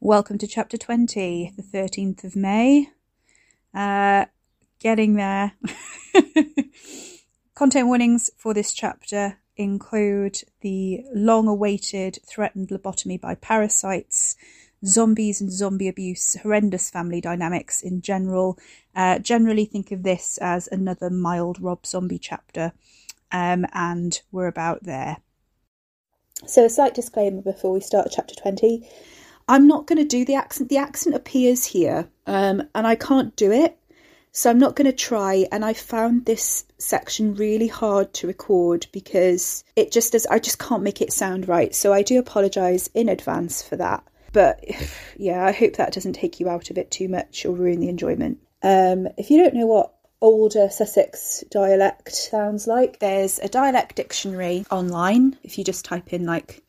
Welcome to chapter 20, the 13th of May. Getting there. Content warnings for this chapter include the long-awaited threatened lobotomy by parasites, zombies and zombie abuse, horrendous family dynamics in general. Generally think of this as another mild Rob Zombie chapter, and we're about there. So a slight disclaimer before we start chapter 20. I'm not going to do the accent. The accent appears here, and I can't do it, so I'm not going to try. And I found this section really hard to record because it just does. I just can't make it sound right. So I do apologise in advance for that. But yeah, I hope that doesn't take you out of it too much or ruin the enjoyment. If you don't know what older Sussex dialect sounds like, there's a dialect dictionary online. If you just type in like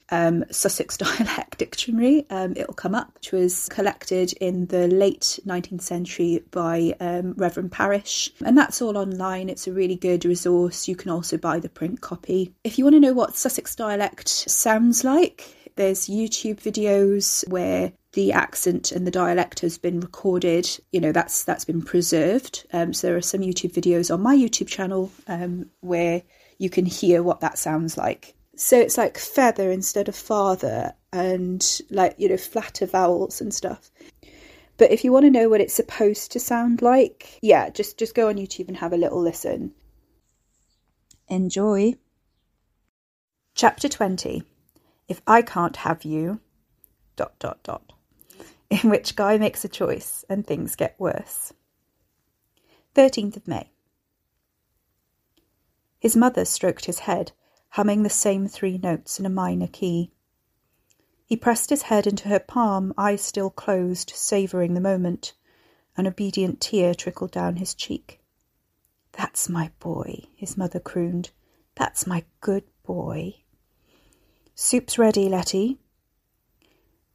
Sussex dialect dictionary, it'll come up, which was collected in the late 19th century by Reverend Parrish, and that's all online. It's a really good resource. You can also buy the print copy. If you want to know what Sussex dialect sounds like, there's YouTube videos where the accent and the dialect has been recorded, you know, that's been preserved. So there are some YouTube videos on my YouTube channel where you can hear what that sounds like. So it's like feather instead of father, and like, you know, flatter vowels and stuff. But if you want to know what it's supposed to sound like, yeah, just go on YouTube and have a little listen. Enjoy. Chapter 20. If I can't have you, ... in which Guy makes a choice and things get worse. 13th of May. His mother stroked his head, humming the same three notes in a minor key. He pressed his head into her palm, eyes still closed, savouring the moment. An obedient tear trickled down his cheek. "That's my boy," his mother crooned. "That's my good boy." "Soup's ready, Letty."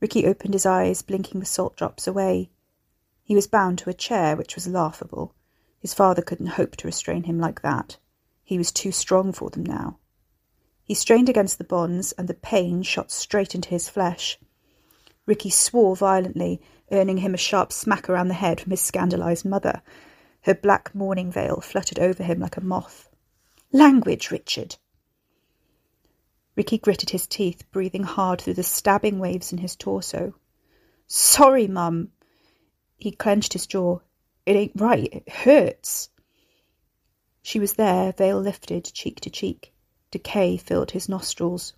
Ricky opened his eyes, blinking the salt drops away. He was bound to a chair, which was laughable. His father couldn't hope to restrain him like that. He was too strong for them now. He strained against the bonds, and the pain shot straight into his flesh. Ricky swore violently, earning him a sharp smack around the head from his scandalised mother. Her black mourning veil fluttered over him like a moth. "Language, Richard!" Ricky gritted his teeth, breathing hard through the stabbing waves in his torso. "Sorry, Mum." He clenched his jaw. "It ain't right. It hurts." She was there, veil lifted, cheek to cheek. Decay filled his nostrils.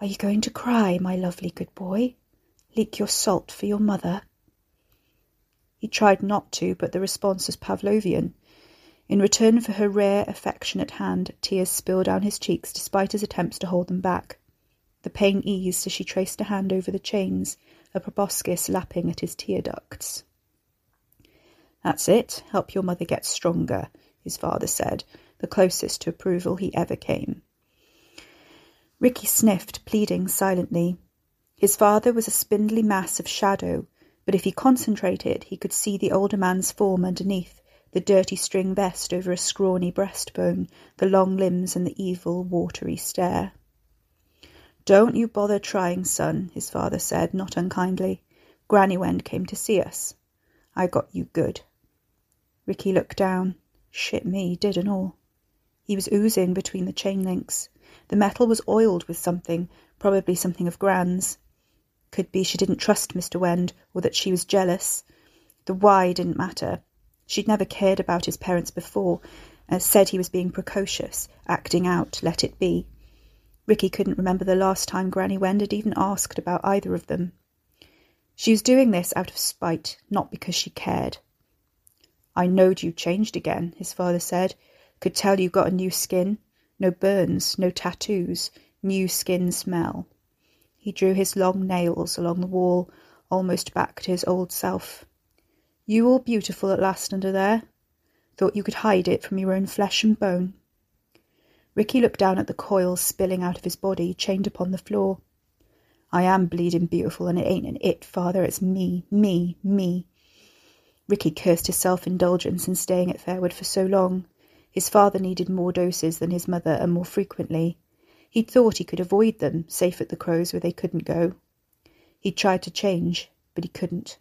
"Are you going to cry, my lovely good boy? Leak your salt for your mother?" He tried not to, but the response was Pavlovian. In return for her rare, affectionate hand, tears spilled down his cheeks despite his attempts to hold them back. The pain eased as she traced a hand over the chains, a proboscis lapping at his tear ducts. "That's it. Help your mother get stronger," his father said, the closest to approval he ever came. Ricky sniffed, pleading silently. His father was a spindly mass of shadow, but if he concentrated, he could see the older man's form underneath, the dirty string vest over a scrawny breastbone, the long limbs and the evil, watery stare. "Don't you bother trying, son," his father said, not unkindly. "Granny Wend came to see us. I got you good." Ricky looked down. Shit me, did and all. He was oozing between the chain links. The metal was oiled with something, probably something of Gran's. Could be she didn't trust Mr. Wend, or that she was jealous. The why didn't matter. She'd never cared about his parents before, and said he was being precocious, acting out, let it be. Ricky couldn't remember the last time Granny Wend had even asked about either of them. She was doing this out of spite, not because she cared. "I knowed you changed again," his father said. "Could tell you got a new skin. No burns, no tattoos, new skin smell." He drew his long nails along the wall, almost back to his old self. "You all beautiful at last under there. Thought you could hide it from your own flesh and bone." Ricky looked down at the coils spilling out of his body, chained upon the floor. "I am bleeding beautiful, and it ain't an it, father. It's me, me, me." Ricky cursed his self-indulgence in staying at Fairwood for so long. His father needed more doses than his mother, and more frequently. He'd thought he could avoid them, safe at the Crows where they couldn't go. He'd tried to change, but he couldn't.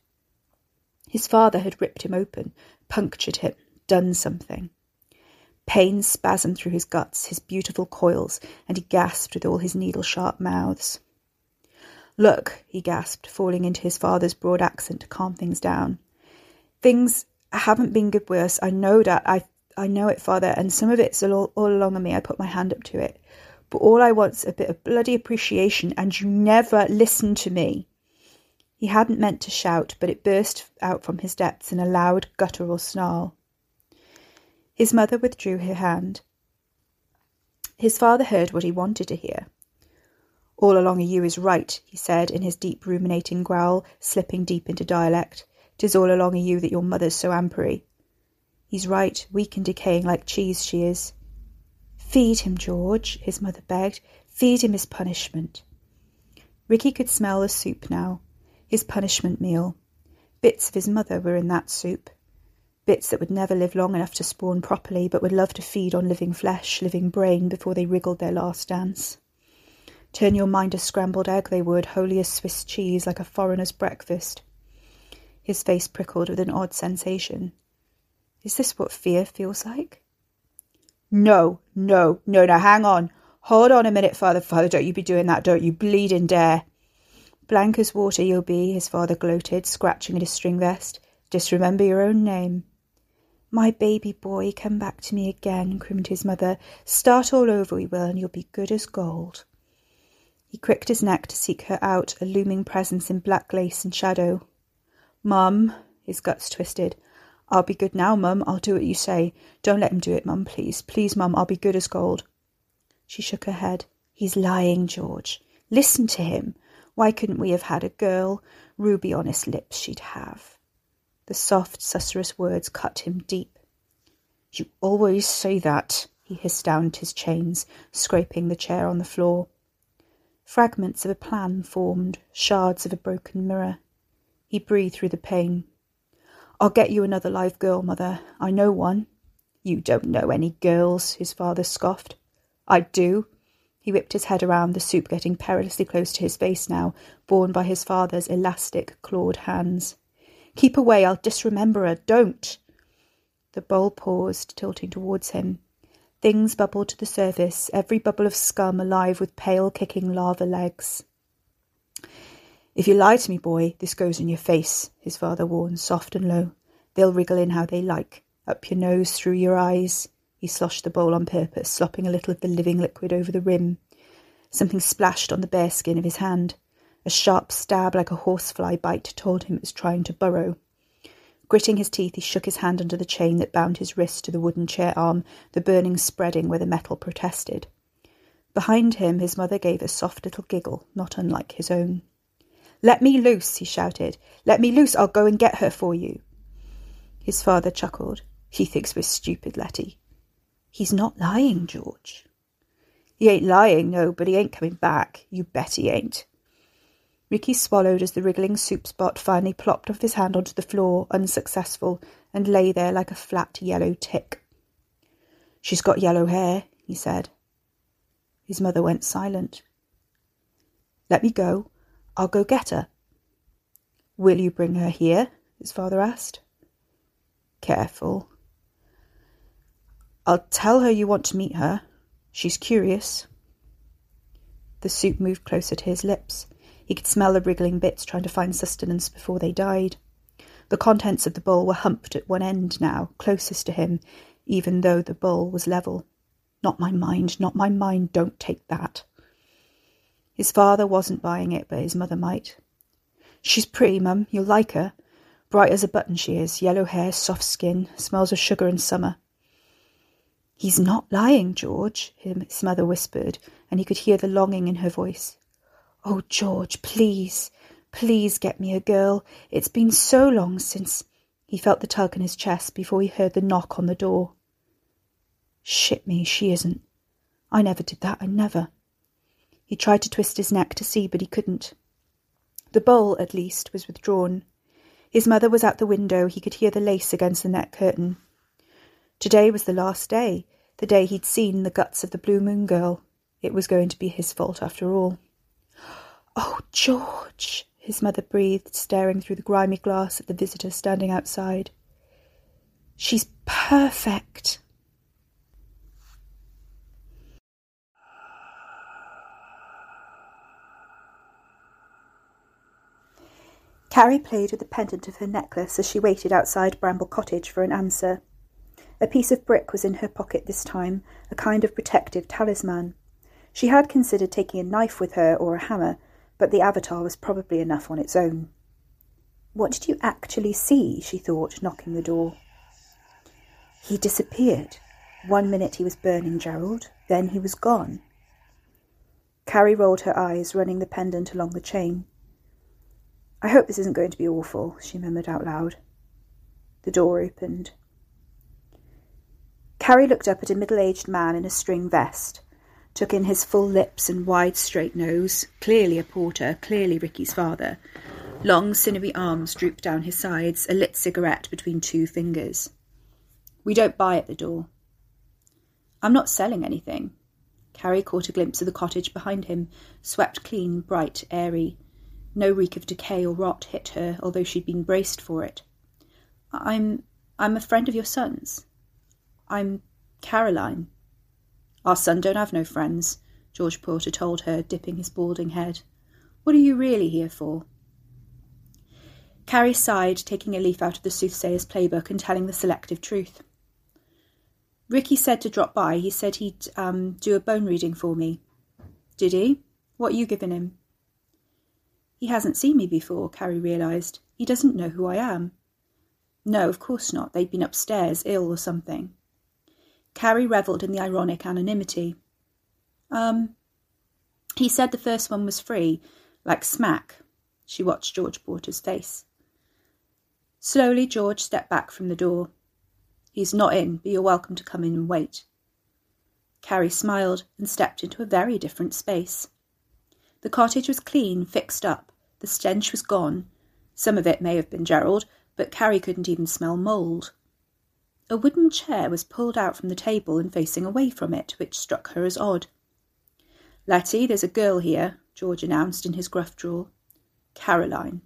His father had ripped him open, punctured him, done something. Pain spasmed through his guts, his beautiful coils, and he gasped with all his needle-sharp mouths. "Look," he gasped, falling into his father's broad accent to calm things down. "Things haven't been good worse. I know that. I know it, father, and some of it's all along of me. I put my hand up to it. But all I want's a bit of bloody appreciation, and you never listen to me." He hadn't meant to shout, but it burst out from his depths in a loud, guttural snarl. His mother withdrew her hand. His father heard what he wanted to hear. "All along of you is right," he said, in his deep, ruminating growl, slipping deep into dialect. "'Tis all along of you that your mother's so ampery." "He's right, weak and decaying like cheese she is." "Feed him, George," his mother begged. "Feed him his punishment." Ricky could smell the soup now, his punishment meal. Bits of his mother were in that soup, bits that would never live long enough to spawn properly, but would love to feed on living flesh, living brain, before they wriggled their last dance. Turn your mind a scrambled egg, they would, holy as Swiss cheese, like a foreigner's breakfast. His face prickled with an odd sensation. Is this what fear feels like? No, hang on. Hold on a minute, father, don't you be doing that, don't you bleeding dare. Blank as water you'll be, his father gloated, scratching at his string vest. Just remember your own name. My baby boy, come back to me again, crooned his mother. Start all over we will, and you'll be good as gold. He cricked his neck to seek her out, a looming presence in black lace and shadow. Mum, his guts twisted. I'll be good now, Mum. I'll do what you say. Don't let him do it, Mum, please. Please, Mum, I'll be good as gold. She shook her head. He's lying, George. Listen to him. Why couldn't we have had a girl? Ruby on his lips she'd have. The soft, susurrous words cut him deep. You always say that, he hissed down his chains, scraping the chair on the floor. Fragments of a plan formed, shards of a broken mirror. He breathed through the pain. I'll get you another live girl, Mother. I know one. You don't know any girls, his father scoffed. I do. He whipped his head around, the soup getting perilously close to his face now, borne by his father's elastic, clawed hands. Keep away, I'll disremember her. Don't. The bowl paused, tilting towards him. Things bubbled to the surface, every bubble of scum alive with pale, kicking lava legs. If you lie to me, boy, this goes in your face, his father warned, soft and low. They'll wriggle in how they like, up your nose, through your eyes. He sloshed the bowl on purpose, slopping a little of the living liquid over the rim. Something splashed on the bare skin of his hand. A sharp stab like a horsefly bite told him it was trying to burrow. Gritting his teeth, he shook his hand under the chain that bound his wrist to the wooden chair arm, the burning spreading where the metal protested. Behind him, his mother gave a soft little giggle, not unlike his own. Let me loose, he shouted. Let me loose, I'll go and get her for you. His father chuckled. He thinks we're stupid, Letty. He's not lying, George. He ain't lying, no, but he ain't coming back. You bet he ain't. Ricky swallowed as the wriggling soup spot finally plopped off his hand onto the floor, unsuccessful, and lay there like a flat yellow tick. She's got yellow hair, he said. His mother went silent. Let me go. I'll go get her. Will you bring her here? His father asked. Careful. I'll tell her you want to meet her. She's curious. The soup moved closer to his lips. He could smell the wriggling bits trying to find sustenance before they died. The contents of the bowl were humped at one end now, closest to him, even though the bowl was level. Not my mind, not my mind, don't take that. His father wasn't buying it, but his mother might. She's pretty, Mum, you'll like her. Bright as a button she is, yellow hair, soft skin, smells of sugar and summer. He's not lying, George, his mother whispered, and he could hear the longing in her voice. Oh, George, please, please get me a girl. It's been so long since... He felt the tug in his chest before he heard the knock on the door. Shit me, she isn't. I never did that, I never. He tried to twist his neck to see, but he couldn't. The bowl, at least, was withdrawn. His mother was at the window. He could hear the lace against the net curtain. Today was the last day, the day he'd seen the guts of the Blue Moon girl. It was going to be his fault after all. Oh, George, his mother breathed, staring through the grimy glass at the visitor standing outside. She's perfect. Carrie played with the pendant of her necklace as she waited outside Bramble Cottage for an answer. A piece of brick was in her pocket this time, a kind of protective talisman. She had considered taking a knife with her or a hammer, but the avatar was probably enough on its own. What did you actually see, she thought, knocking the door. He disappeared. 1 minute he was burning Gerald, then he was gone. Carrie rolled her eyes, running the pendant along the chain. I hope this isn't going to be awful, she murmured out loud. The door opened. Carrie looked up at a middle-aged man in a string vest, took in his full lips and wide, straight nose, clearly a porter, clearly Ricky's father. Long, sinewy arms drooped down his sides, a lit cigarette between two fingers. We don't buy at the door. I'm not selling anything. Carrie caught a glimpse of the cottage behind him, swept clean, bright, airy. No reek of decay or rot hit her, although she'd been braced for it. I'm a friend of your son's. I'm Caroline. Our son don't have no friends, George Porter told her, dipping his balding head. What are you really here for? Carrie sighed, taking a leaf out of the soothsayer's playbook and telling the selective truth. Ricky said to drop by. He said he'd do a bone reading for me. Did he? What you giving him? He hasn't seen me before, Carrie realised. He doesn't know who I am. No, of course not. They'd been upstairs, ill or something. Carrie revelled in the ironic anonymity. He said the first one was free, like smack. She watched George Porter's face. Slowly, George stepped back from the door. He's not in, but you're welcome to come in and wait. Carrie smiled and stepped into a very different space. The cottage was clean, fixed up. The stench was gone. Some of it may have been Gerald, but Carrie couldn't even smell mould. A wooden chair was pulled out from the table and facing away from it, which struck her as odd. Letty, there's a girl here, George announced in his gruff drawl. Caroline.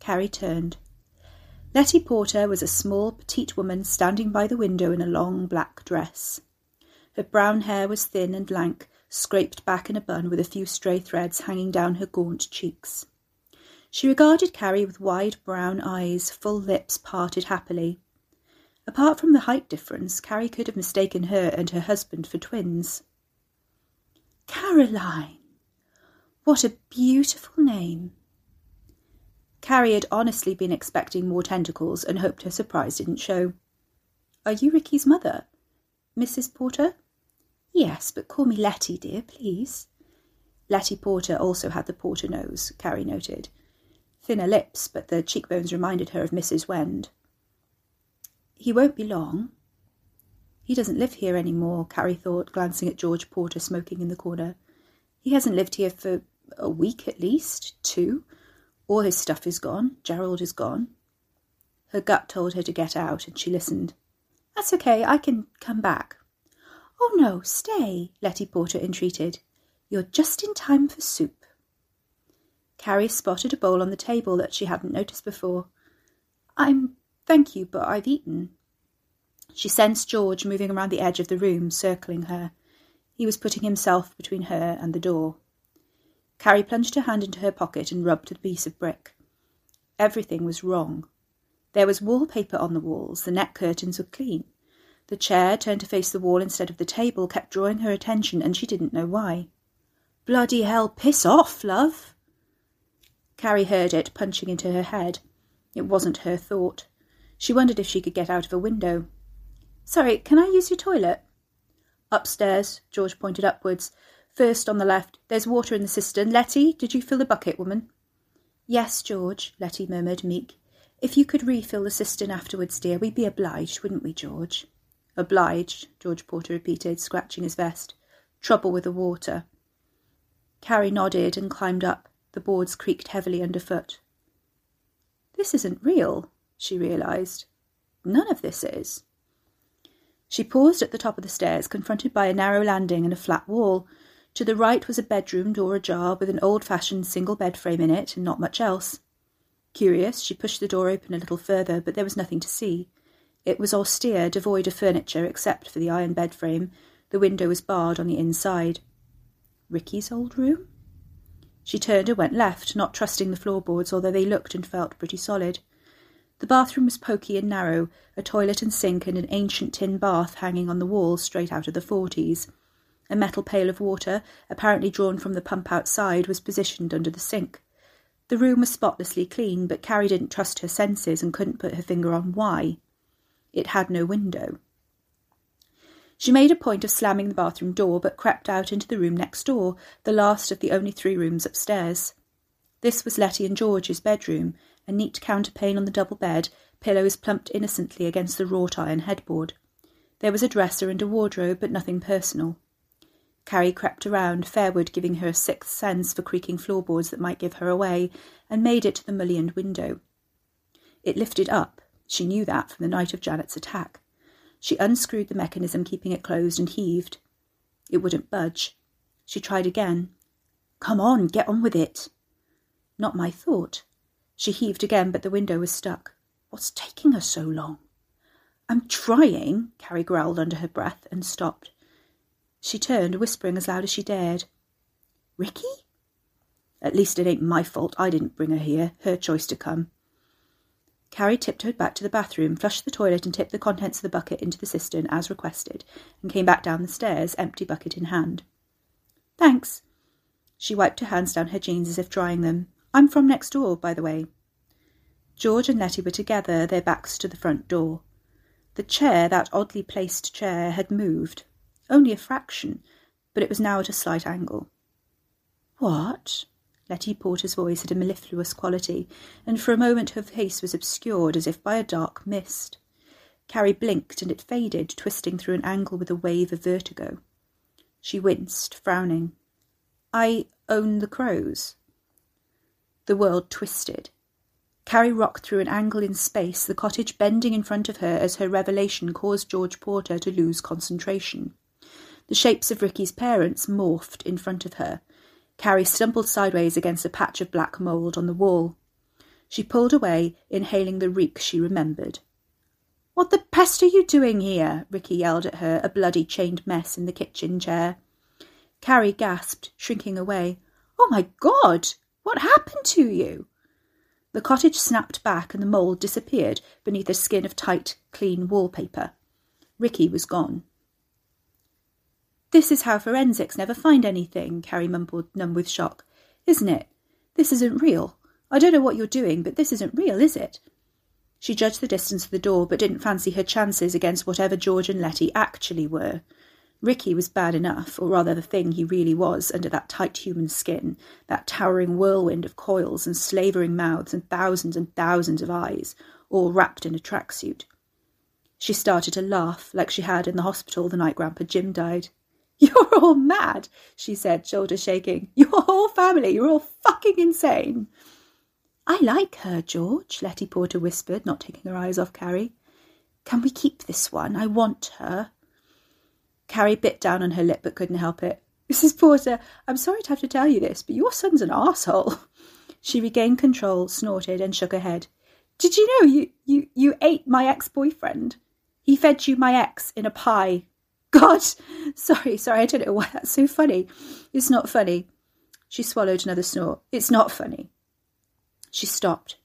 Carrie turned. Letty Porter was a small, petite woman standing by the window in a long black dress. Her brown hair was thin and lank, scraped back in a bun with a few stray threads hanging down her gaunt cheeks. She regarded Carrie with wide brown eyes, full lips parted happily. Apart from the height difference, Carrie could have mistaken her and her husband for twins. Caroline! What a beautiful name! Carrie had honestly been expecting more tentacles and hoped her surprise didn't show. Are you Ricky's mother? Mrs. Porter? Yes, but call me Letty, dear, please. Letty Porter also had the Porter nose, Carrie noted. Thinner lips, but the cheekbones reminded her of Mrs. Wend. He won't be long. He doesn't live here any more, Carrie thought, glancing at George Porter smoking in the corner. He hasn't lived here for a week at least, 2. All his stuff is gone. Gerald is gone. Her gut told her to get out, and she listened. That's okay, I can come back. Oh, no, stay, Letty Porter entreated. You're just in time for soup. Carrie spotted a bowl on the table that she hadn't noticed before. Thank you, but I've eaten. She sensed George moving around the edge of the room, circling her. He was putting himself between her and the door. Carrie plunged her hand into her pocket and rubbed the piece of brick. Everything was wrong. There was wallpaper on the walls, the net curtains were clean. The chair, turned to face the wall instead of the table, kept drawing her attention, and she didn't know why. "Bloody hell, piss off, love!" Carrie heard it punching into her head. It wasn't her thought. She wondered if she could get out of a window. "Sorry, can I use your toilet?" "Upstairs," George pointed upwards. "First on the left. There's water in the cistern. Letty, did you fill the bucket, woman?" "Yes, George," Letty murmured, meek. "If you could refill the cistern afterwards, dear, we'd be obliged, wouldn't we, George?" "Obliged," George Porter repeated, scratching his vest. "Trouble with the water." Carrie nodded and climbed up. The boards creaked heavily underfoot. "This isn't real," she realised. "None of this is." She paused at the top of the stairs, confronted by a narrow landing and a flat wall. To the right was a bedroom door ajar with an old-fashioned single bed frame in it and not much else. Curious, she pushed the door open a little further, but there was nothing to see. It was austere, devoid of furniture except for the iron bed frame. The window was barred on the inside. Ricky's old room? She turned and went left, not trusting the floorboards, although they looked and felt pretty solid. The bathroom was poky and narrow, a toilet and sink and an ancient tin bath hanging on the wall straight out of the '40s. A metal pail of water, apparently drawn from the pump outside, was positioned under the sink. The room was spotlessly clean, but Carrie didn't trust her senses and couldn't put her finger on why. It had no window. She made a point of slamming the bathroom door, but crept out into the room next door, the last of the only three rooms upstairs. This was Letty and George's bedroom, a neat counterpane on the double bed, pillows plumped innocently against the wrought-iron headboard. There was a dresser and a wardrobe, but nothing personal. Carrie crept around, Fairwood giving her a sixth sense for creaking floorboards that might give her away, and made it to the mullioned window. It lifted up. She knew that from the night of Janet's attack. She unscrewed the mechanism keeping it closed and heaved. It wouldn't budge. She tried again. "Come on, get on with it." "Not my thought." She heaved again, but the window was stuck. "What's taking her so long?" "I'm trying," Carrie growled under her breath and stopped. She turned, whispering as loud as she dared. "Ricky?" "At least it ain't my fault. I didn't bring her here. Her choice to come." Carrie tiptoed back to the bathroom, flushed the toilet and tipped the contents of the bucket into the cistern as requested, and came back down the stairs, empty bucket in hand. "Thanks." She wiped her hands down her jeans as if drying them. "I'm from next door, by the way." George and Letty were together, their backs to the front door. The chair, that oddly placed chair, had moved. Only a fraction, but it was now at a slight angle. "What?" Letty Porter's voice had a mellifluous quality, and for a moment her face was obscured as if by a dark mist. Carrie blinked, and it faded, twisting through an angle with a wave of vertigo. She winced, frowning. "I own the Crows." The world twisted. Carrie rocked through an angle in space, the cottage bending in front of her as her revelation caused George Porter to lose concentration. The shapes of Ricky's parents morphed in front of her. Carrie stumbled sideways against a patch of black mould on the wall. She pulled away, inhaling the reek she remembered. "What the pest are you doing here?" Ricky yelled at her, a bloody chained mess in the kitchen chair. Carrie gasped, shrinking away. "Oh, my God! What happened to you?" The cottage snapped back and the mould disappeared beneath a skin of tight, clean wallpaper. Ricky was gone. "This is how forensics never find anything," Carrie mumbled, numb with shock. "Isn't it? This isn't real. I don't know what you're doing, but this isn't real, is it?" She judged the distance of the door, but didn't fancy her chances against whatever George and Letty actually were. Ricky was bad enough, or rather the thing he really was, under that tight human skin, that towering whirlwind of coils and slavering mouths and thousands of eyes, all wrapped in a tracksuit. She started to laugh, like she had in the hospital the night Grandpa Jim died. "You're all mad," she said, shoulders shaking. "Your whole family, you're all fucking insane." "I like her, George," Letty Porter whispered, not taking her eyes off Carrie. "Can we keep this one? I want her." Carrie bit down on her lip but couldn't help it. "Mrs. Porter, I'm sorry to have to tell you this, but your son's an asshole." She regained control, snorted, and shook her head. "Did you know you ate my ex-boyfriend? He fed you my ex in a pie." God! Sorry, I don't know why that's so funny. It's not funny. She swallowed another snort. It's not funny. She stopped.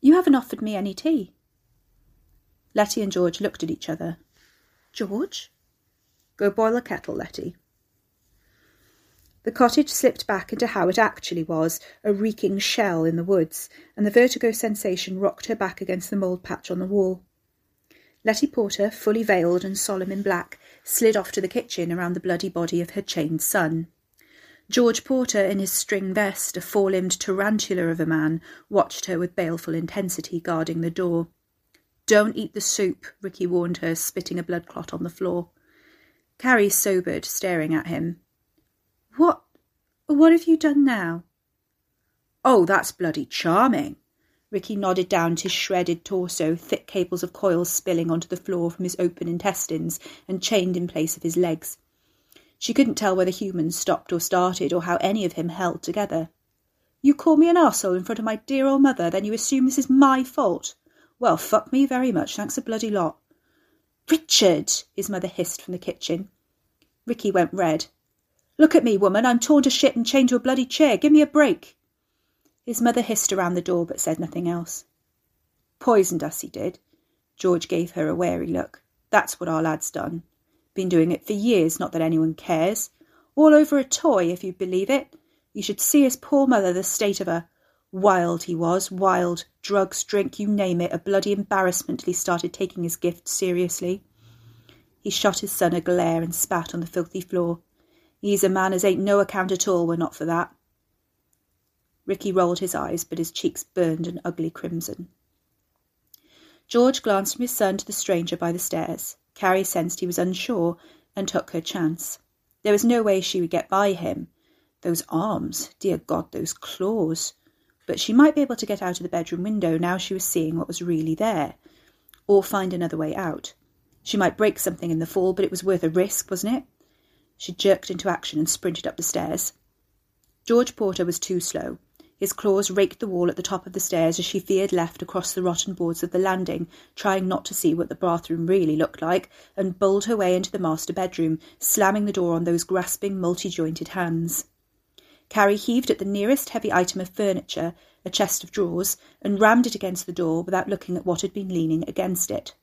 You haven't offered me any tea. Letty and George looked at each other. George? Go boil a kettle, Letty. The cottage slipped back into how it actually was, a reeking shell in the woods, and the vertigo sensation rocked her back against the mould patch on the wall. Letty Porter, fully veiled and solemn in black, slid off to the kitchen around the bloody body of her chained son. George Porter, in his string vest, a four-limbed tarantula of a man, watched her with baleful intensity, guarding the door. Don't eat the soup, Ricky warned her, spitting a blood clot on the floor. Carrie sobered, staring at him. What have you done now? Oh, that's bloody charming. Ricky nodded down to his shredded torso, thick cables of coils spilling onto the floor from his open intestines and chained in place of his legs. She couldn't tell whether humans stopped or started or how any of him held together. You call me an arsehole in front of my dear old mother, then you assume this is my fault. Well, fuck me very much, thanks a bloody lot. Richard, his mother hissed from the kitchen. Ricky went red. Look at me, woman, I'm torn to shit and chained to a bloody chair. Give me a break. His mother hissed around the door but said nothing else. Poisoned us, he did. George gave her a wary look. That's what our lad's done. Been doing it for years, not that anyone cares. All over a toy, if you believe it. You should see his poor mother, the state of her. Wild he was, wild. Drugs, drink, you name it, a bloody embarrassment till he started taking his gift seriously. He shot his son a glare and spat on the filthy floor. He's a man as ain't no account at all, were not for that. Ricky rolled his eyes, but his cheeks burned an ugly crimson. George glanced from his son to the stranger by the stairs. Carrie sensed he was unsure and took her chance. There was no way she would get by him. Those arms, dear God, those claws. But she might be able to get out of the bedroom window now she was seeing what was really there, or find another way out. She might break something in the fall, but it was worth a risk, wasn't it? She jerked into action and sprinted up the stairs. George Porter was too slow. His claws raked the wall at the top of the stairs as she veered left across the rotten boards of the landing, trying not to see what the bathroom really looked like, and bowled her way into the master bedroom, slamming the door on those grasping, multi-jointed hands. Carrie heaved at the nearest heavy item of furniture, a chest of drawers, and rammed it against the door without looking at what had been leaning against it.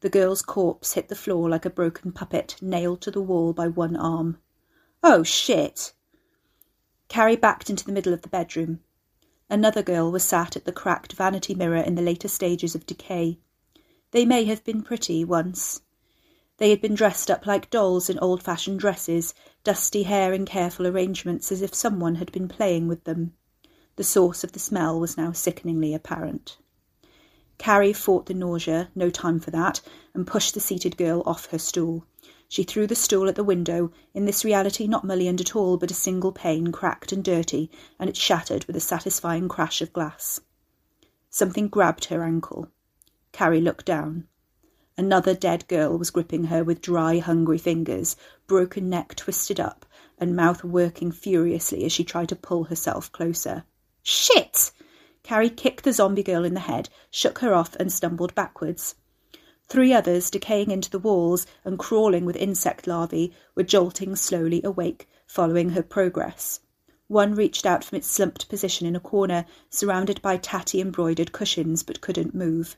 The girl's corpse hit the floor like a broken puppet, nailed to the wall by one arm. Oh, shit! Carrie backed into the middle of the bedroom. Another girl was sat at the cracked vanity mirror in the later stages of decay. They may have been pretty once. They had been dressed up like dolls in old-fashioned dresses, dusty hair in careful arrangements as if someone had been playing with them. The source of the smell was now sickeningly apparent. Carrie fought the nausea, no time for that, and pushed the seated girl off her stool. She threw the stool at the window, in this reality not mullioned at all, but a single pane cracked and dirty, and it shattered with a satisfying crash of glass. Something grabbed her ankle. Carrie looked down. Another dead girl was gripping her with dry, hungry fingers, broken neck twisted up, and mouth working furiously as she tried to pull herself closer. Shit! Carrie kicked the zombie girl in the head, shook her off, and stumbled backwards. Three others, decaying into the walls and crawling with insect larvae, were jolting slowly awake, following her progress. One reached out from its slumped position in a corner, surrounded by tatty-embroidered cushions, but couldn't move.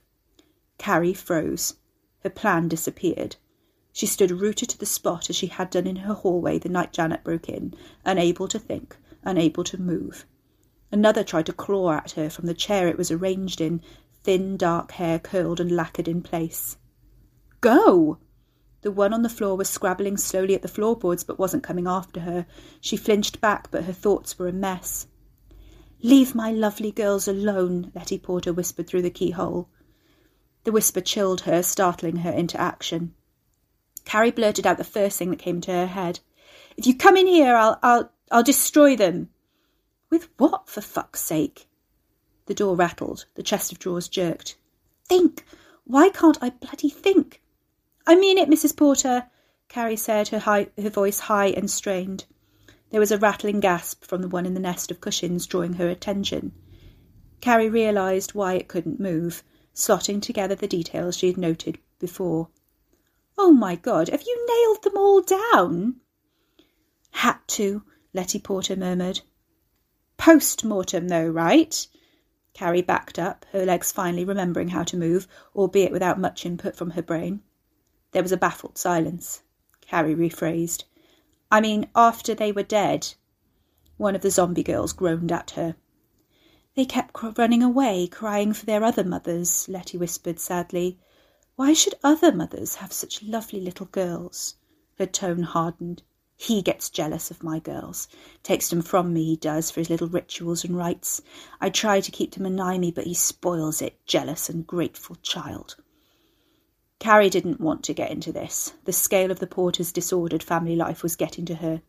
Carrie froze. Her plan disappeared. She stood rooted to the spot as she had done in her hallway the night Janet broke in, unable to think, unable to move. Another tried to claw at her from the chair it was arranged in, thin, dark hair curled and lacquered in place. Go! The one on the floor was scrabbling slowly at the floorboards but wasn't coming after her. She flinched back, but her thoughts were a mess. Leave my lovely girls alone, Letty Porter whispered through the keyhole. The whisper chilled her, startling her into action. Carrie blurted out the first thing that came to her head. If you come in here, I'll destroy them. With what, for fuck's sake? The door rattled. The chest of drawers jerked. Think! Why can't I bloody think? I mean it, Mrs. Porter, Carrie said, her voice high and strained. There was a rattling gasp from the one in the nest of cushions, drawing her attention. Carrie realised why it couldn't move, slotting together the details she had noted before. Oh, my God, have you nailed them all down? Had to, Letty Porter murmured. Post-mortem, though, right? Carrie backed up, her legs finally remembering how to move, albeit without much input from her brain. There was a baffled silence. Carrie rephrased. I mean, after they were dead. One of the zombie girls groaned at her. They kept running away, crying for their other mothers, Letty whispered sadly. Why should other mothers have such lovely little girls? Her tone hardened. He gets jealous of my girls. Takes them from me, he does, for his little rituals and rites. I try to keep them anigh me, but he spoils it, jealous and grateful child. Carrie didn't want to get into this. The scale of the Porters' disordered family life was getting to her.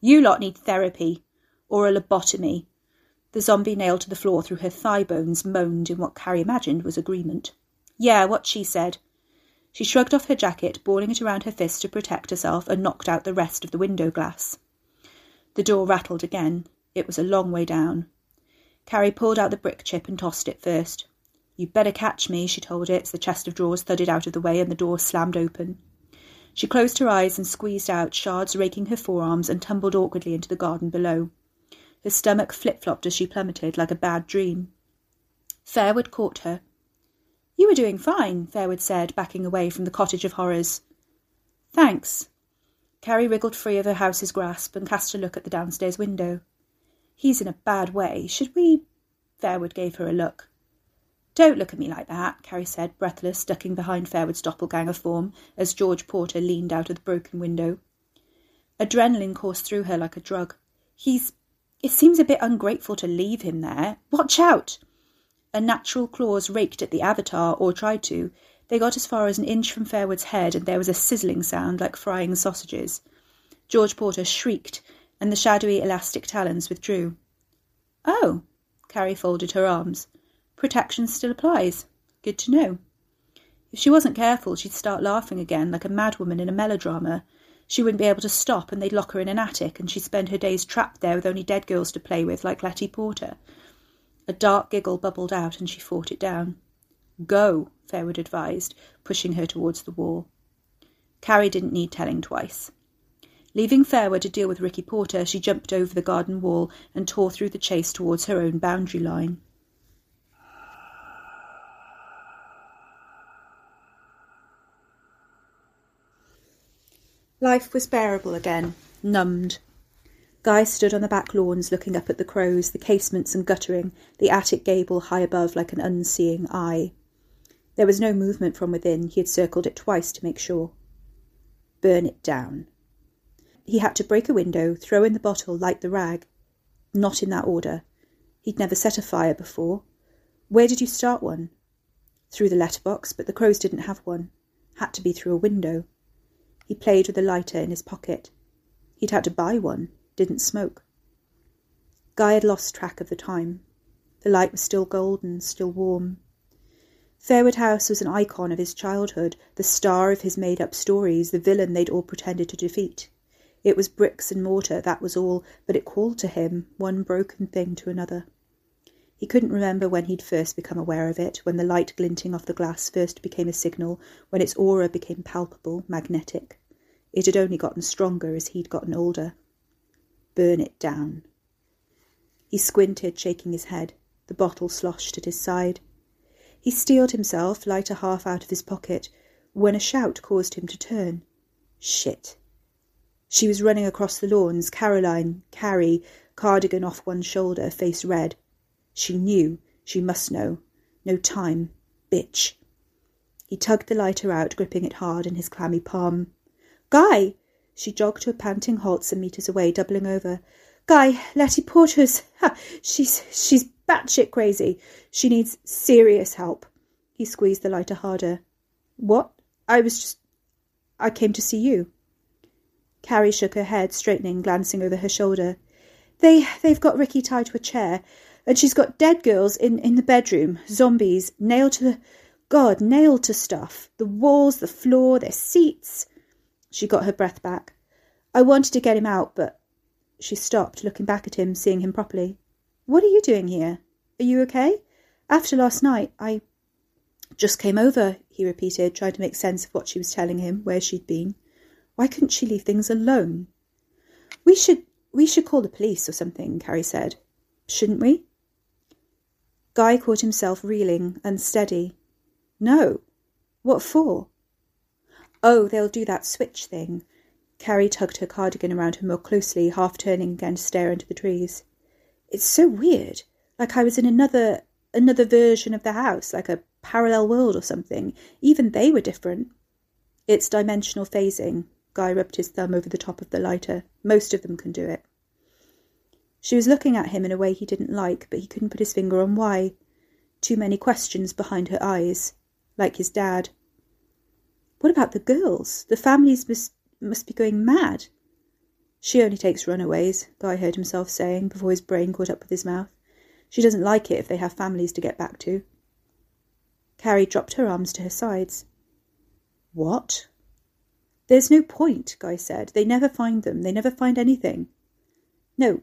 You lot need therapy, or a lobotomy. The zombie nailed to the floor through her thigh bones moaned in what Carrie imagined was agreement. Yeah, what she said. She shrugged off her jacket, balling it around her fist to protect herself, and knocked out the rest of the window glass. The door rattled again. It was a long way down. Carrie pulled out the brick chip and tossed it first. You'd better catch me, she told it, as the chest of drawers thudded out of the way and the door slammed open. She closed her eyes and squeezed out, shards raking her forearms, and tumbled awkwardly into the garden below. Her stomach flip-flopped as she plummeted, like a bad dream. Fairwood caught her. You were doing fine, Fairwood said, backing away from the cottage of horrors. Thanks. Carrie wriggled free of her house's grasp and cast a look at the downstairs window. He's in a bad way. Should we? Fairwood gave her a look. Don't look at me like that, Carrie said, breathless, ducking behind Fairwood's doppelganger form as George Porter leaned out of the broken window. Adrenaline coursed through her like a drug. It seems a bit ungrateful to leave him there. Watch out! Unnatural claws raked at the avatar, or tried to. They got as far as an inch from Fairwood's head, and there was a sizzling sound like frying sausages. George Porter shrieked, and the shadowy elastic talons withdrew. Oh, Carrie folded her arms. Protection still applies. Good to know. If she wasn't careful, she'd start laughing again, like a madwoman in a melodrama. She wouldn't be able to stop, and they'd lock her in an attic, and she'd spend her days trapped there with only dead girls to play with, like Letty Porter. A dark giggle bubbled out, and she fought it down. Go, Fairwood advised, pushing her towards the wall. Carrie didn't need telling twice. Leaving Fairwood to deal with Ricky Porter, she jumped over the garden wall and tore through the chase towards her own boundary line. Life was bearable again, numbed. Guy stood on the back lawns looking up at the crows, the casements and guttering, the attic gable high above like an unseeing eye. There was no movement from within. He had circled it twice to make sure. Burn it down. He had to break a window, throw in the bottle, light the rag. Not in that order. He'd never set a fire before. Where did you start one? Through the letterbox, but the crows didn't have one. Had to be through a window. He played with a lighter in his pocket. He'd had to buy one. Didn't smoke. Guy had lost track of the time. The light was still golden, still warm. Fairwood House was an icon of his childhood, the star of his made-up stories, the villain they'd all pretended to defeat. It was bricks and mortar, that was all, but it called to him, one broken thing to another. He couldn't remember when he'd first become aware of it, when the light glinting off the glass first became a signal, when its aura became palpable, magnetic. It had only gotten stronger as he'd gotten older. Burn it down. He squinted, shaking his head. The bottle sloshed at his side. He steeled himself, lighter half out of his pocket, when a shout caused him to turn. Shit. She was running across the lawns, Caroline, Carrie, cardigan off one shoulder, face red. She knew. She must know. No time. Bitch. He tugged the lighter out, gripping it hard in his clammy palm. Guy! She jogged to a panting halt some metres away, doubling over. Guy, Letty Porter's... Ha! She's batshit crazy. She needs serious help. He squeezed the lighter harder. What? I came to see you. Carrie shook her head, straightening, glancing over her shoulder. They've got Ricky tied to a chair, and she's got dead girls in the bedroom. Zombies, nailed to stuff. The walls, the floor, their seats... She got her breath back. I wanted to get him out, but... She stopped, looking back at him, seeing him properly. What are you doing here? Are you okay? After last night, I... "Just came over," he repeated, trying to make sense of what she was telling him, where she'd been. Why couldn't she leave things alone? We should call the police or something, Carrie said. Shouldn't we? Guy caught himself reeling, unsteady. No. What for? Oh, they'll do that switch thing. Carrie tugged her cardigan around her more closely, half turning again to stare into the trees. It's so weird, like I was in another version of the house, like a parallel world or something. Even they were different. It's dimensional phasing. Guy rubbed his thumb over the top of the lighter. Most of them can do it. She was looking at him in a way he didn't like, but he couldn't put his finger on why. Too many questions behind her eyes, like his dad. What about the girls? The families must be going mad. She only takes runaways, Guy heard himself saying, before his brain caught up with his mouth. She doesn't like it if they have families to get back to. Carrie dropped her arms to her sides. What? There's no point, Guy said. They never find them. They never find anything. No.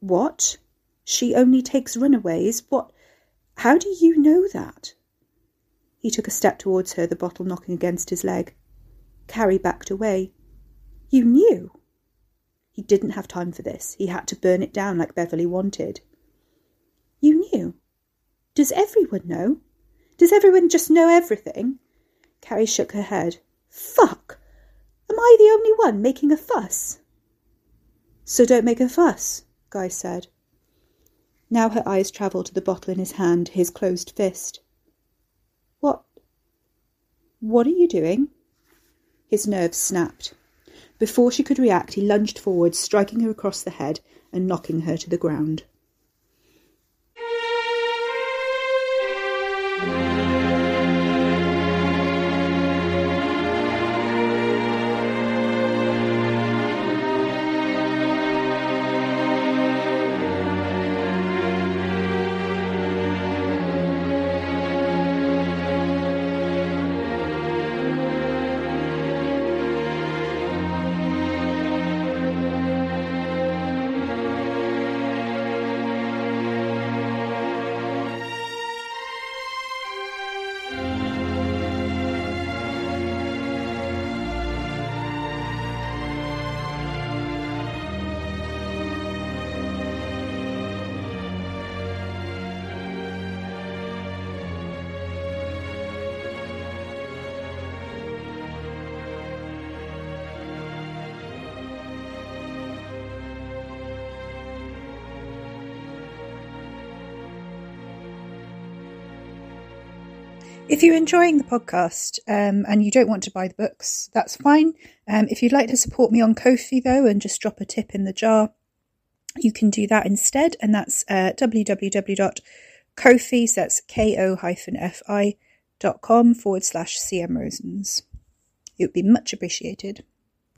What? She only takes runaways? What? How do you know that? He took a step towards her, the bottle knocking against his leg. Carrie backed away. You knew? He didn't have time for this. He had to burn it down like Beverly wanted. You knew? Does everyone know? Does everyone just know everything? Carrie shook her head. Fuck! Am I the only one making a fuss? So don't make a fuss, Guy said. Now her eyes travelled to the bottle in his hand, his closed fist. What are you doing? His nerves snapped. Before she could react, he lunged forward, striking her across the head and knocking her to the ground. If you're enjoying the podcast and you don't want to buy the books, that's fine. If you'd like to support me on Ko-fi, though, and just drop a tip in the jar, you can do that instead. And that's www.ko-fi, so that's ko-fi.com/CM Rosens. It would be much appreciated.